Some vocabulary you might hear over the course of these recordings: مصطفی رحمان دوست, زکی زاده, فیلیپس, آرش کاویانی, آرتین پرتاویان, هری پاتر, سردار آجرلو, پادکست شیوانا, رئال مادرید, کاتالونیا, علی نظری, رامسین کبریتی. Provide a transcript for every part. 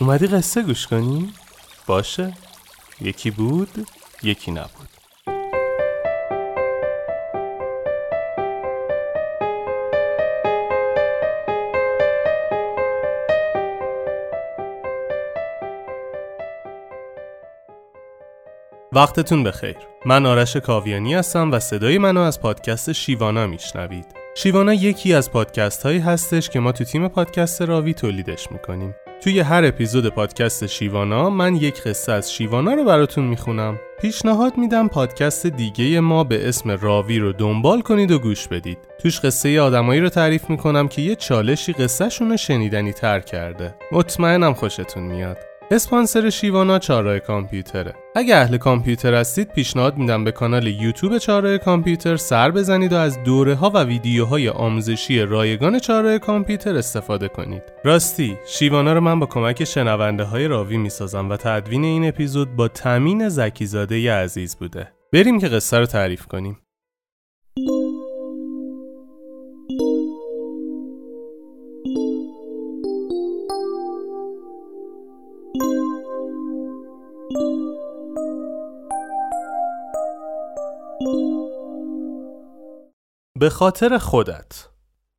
اومدی قصه گوش کنی؟ باشه، یکی بود یکی نبود. وقتتون بخیر. من آرش کاویانی هستم و صدای منو از پادکست شیوانا میشنوید. شیوانا یکی از پادکست هایی هستش که ما تو تیم پادکست راوی تولیدش میکنیم. توی هر اپیزود پادکست شیوانا من یک قصه از شیوانا رو براتون میخونم. پیشنهاد میدم پادکست دیگه ما به اسم راوی رو دنبال کنید و گوش بدید. توش قصه آدمایی رو تعریف میکنم که یه چالشی قصه شون شنیدنی تر کرده. مطمئنم خوشتون میاد. اسپانسر شیوانا چهارراه کامپیوتره. اگه اهل کامپیوتر هستید پیشنهاد میدم به کانال یوتیوب چهارراه کامپیوتر سر بزنید و از دوره‌ها و ویدیوهای آموزشی رایگان چهارراه کامپیوتر استفاده کنید. راستی شیوانا رو من با کمک شنونده‌های راوی میسازم و تدوین این اپیزود با تامین زکی زاده ی عزیز بوده. بریم که قصه رو تعریف کنیم. به خاطر خودت.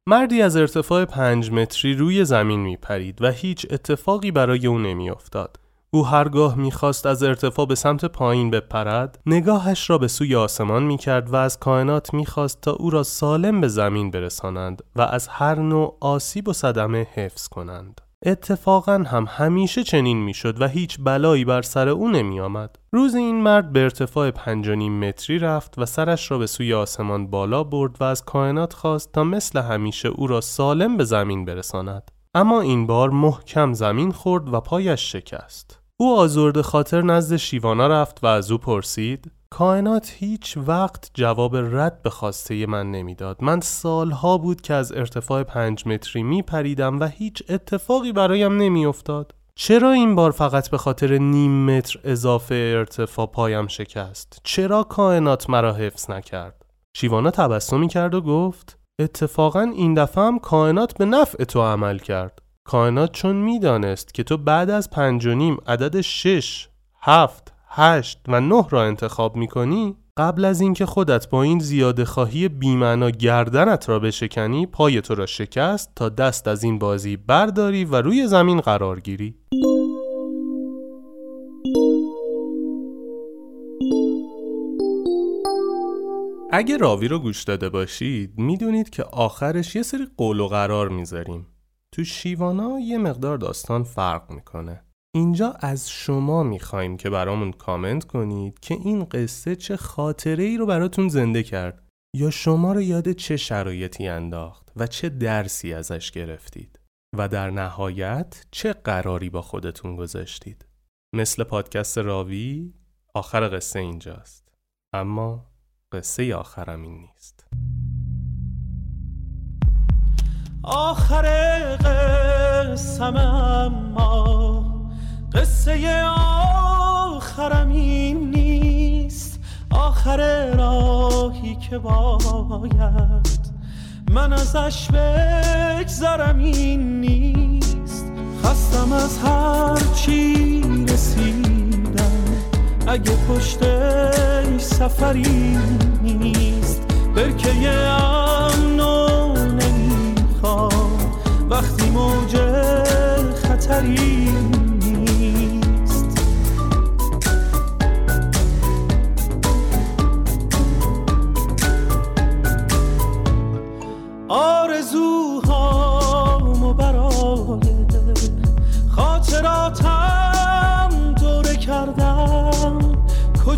مردی از ارتفاع 5 متری روی زمین میپرید و هیچ اتفاقی برای او نمیافتاد. او هرگاه میخواست از ارتفاع به سمت پایین بپرد، نگاهش را به سوی آسمان میکرد و از کائنات میخواست تا او را سالم به زمین برسانند و از هر نوع آسیب و صدمه حفظ کنند. اتفاقاً هم همیشه چنین میشد و هیچ بلایی بر سر او نمی آمد. روز این مرد به ارتفاع 5.5 متری رفت و سرش را به سوی آسمان بالا برد و از کائنات خواست تا مثل همیشه او را سالم به زمین برساند. اما این بار محکم زمین خورد و پایش شکست. او آزرده خاطر نزد شیوانا رفت و از او پرسید: کائنات هیچ وقت جواب رد به خواسته من نمیداد. من سالها بود که از ارتفاع 5 متری می پریدم و هیچ اتفاقی برایم نمی افتاد. چرا این بار فقط به خاطر نیم متر اضافه ارتفاع پایم شکست؟ چرا کائنات مرا حفظ نکرد؟ شیوانا تبسمی کرد و گفت: اتفاقا این دفعه هم کائنات به نفع تو عمل کرد. کائنات چون میدانست که تو بعد از 5.5 عدد 6، 7، 8 و 9 را انتخاب میکنی، قبل از اینکه خودت با این زیاده خواهی بی‌معنا گردنت را بشکنی، پای تو را شکست تا دست از این بازی برداری و روی زمین قرار گیری. اگه راوی رو گوش داده باشید میدونید که آخرش یه سری قول و قرار میذاریم. تو شیوانا یه مقدار داستان فرق میکنه. اینجا از شما میخوایم که برامون کامنت کنید که این قصه چه خاطره ای رو براتون زنده کرد یا شما رو یاد چه شرایطی انداخت و چه درسی ازش گرفتید و در نهایت چه قراری با خودتون گذاشتید. مثل پادکست راوی آخر قصه اینجاست، اما قصه آخرم این نیست. آخر قسم اما قصه آخرم این نیست. آخر راهی که باید من ازش بگذرم این نیست. خستم از هر چی رسیدم، اگه پشتش سفری نیست. برکه امن و نمیخوام وقتی موج خطری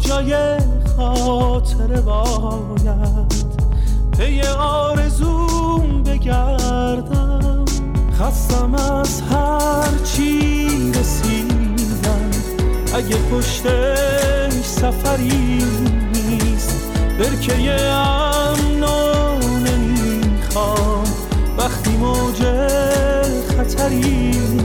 جای خاطر باید پی آرزوم بگردم. خستم از هر چی رسیدم، اگه پشتش سفری نیست. برکه امن و نمیخوام وقتی موج خطری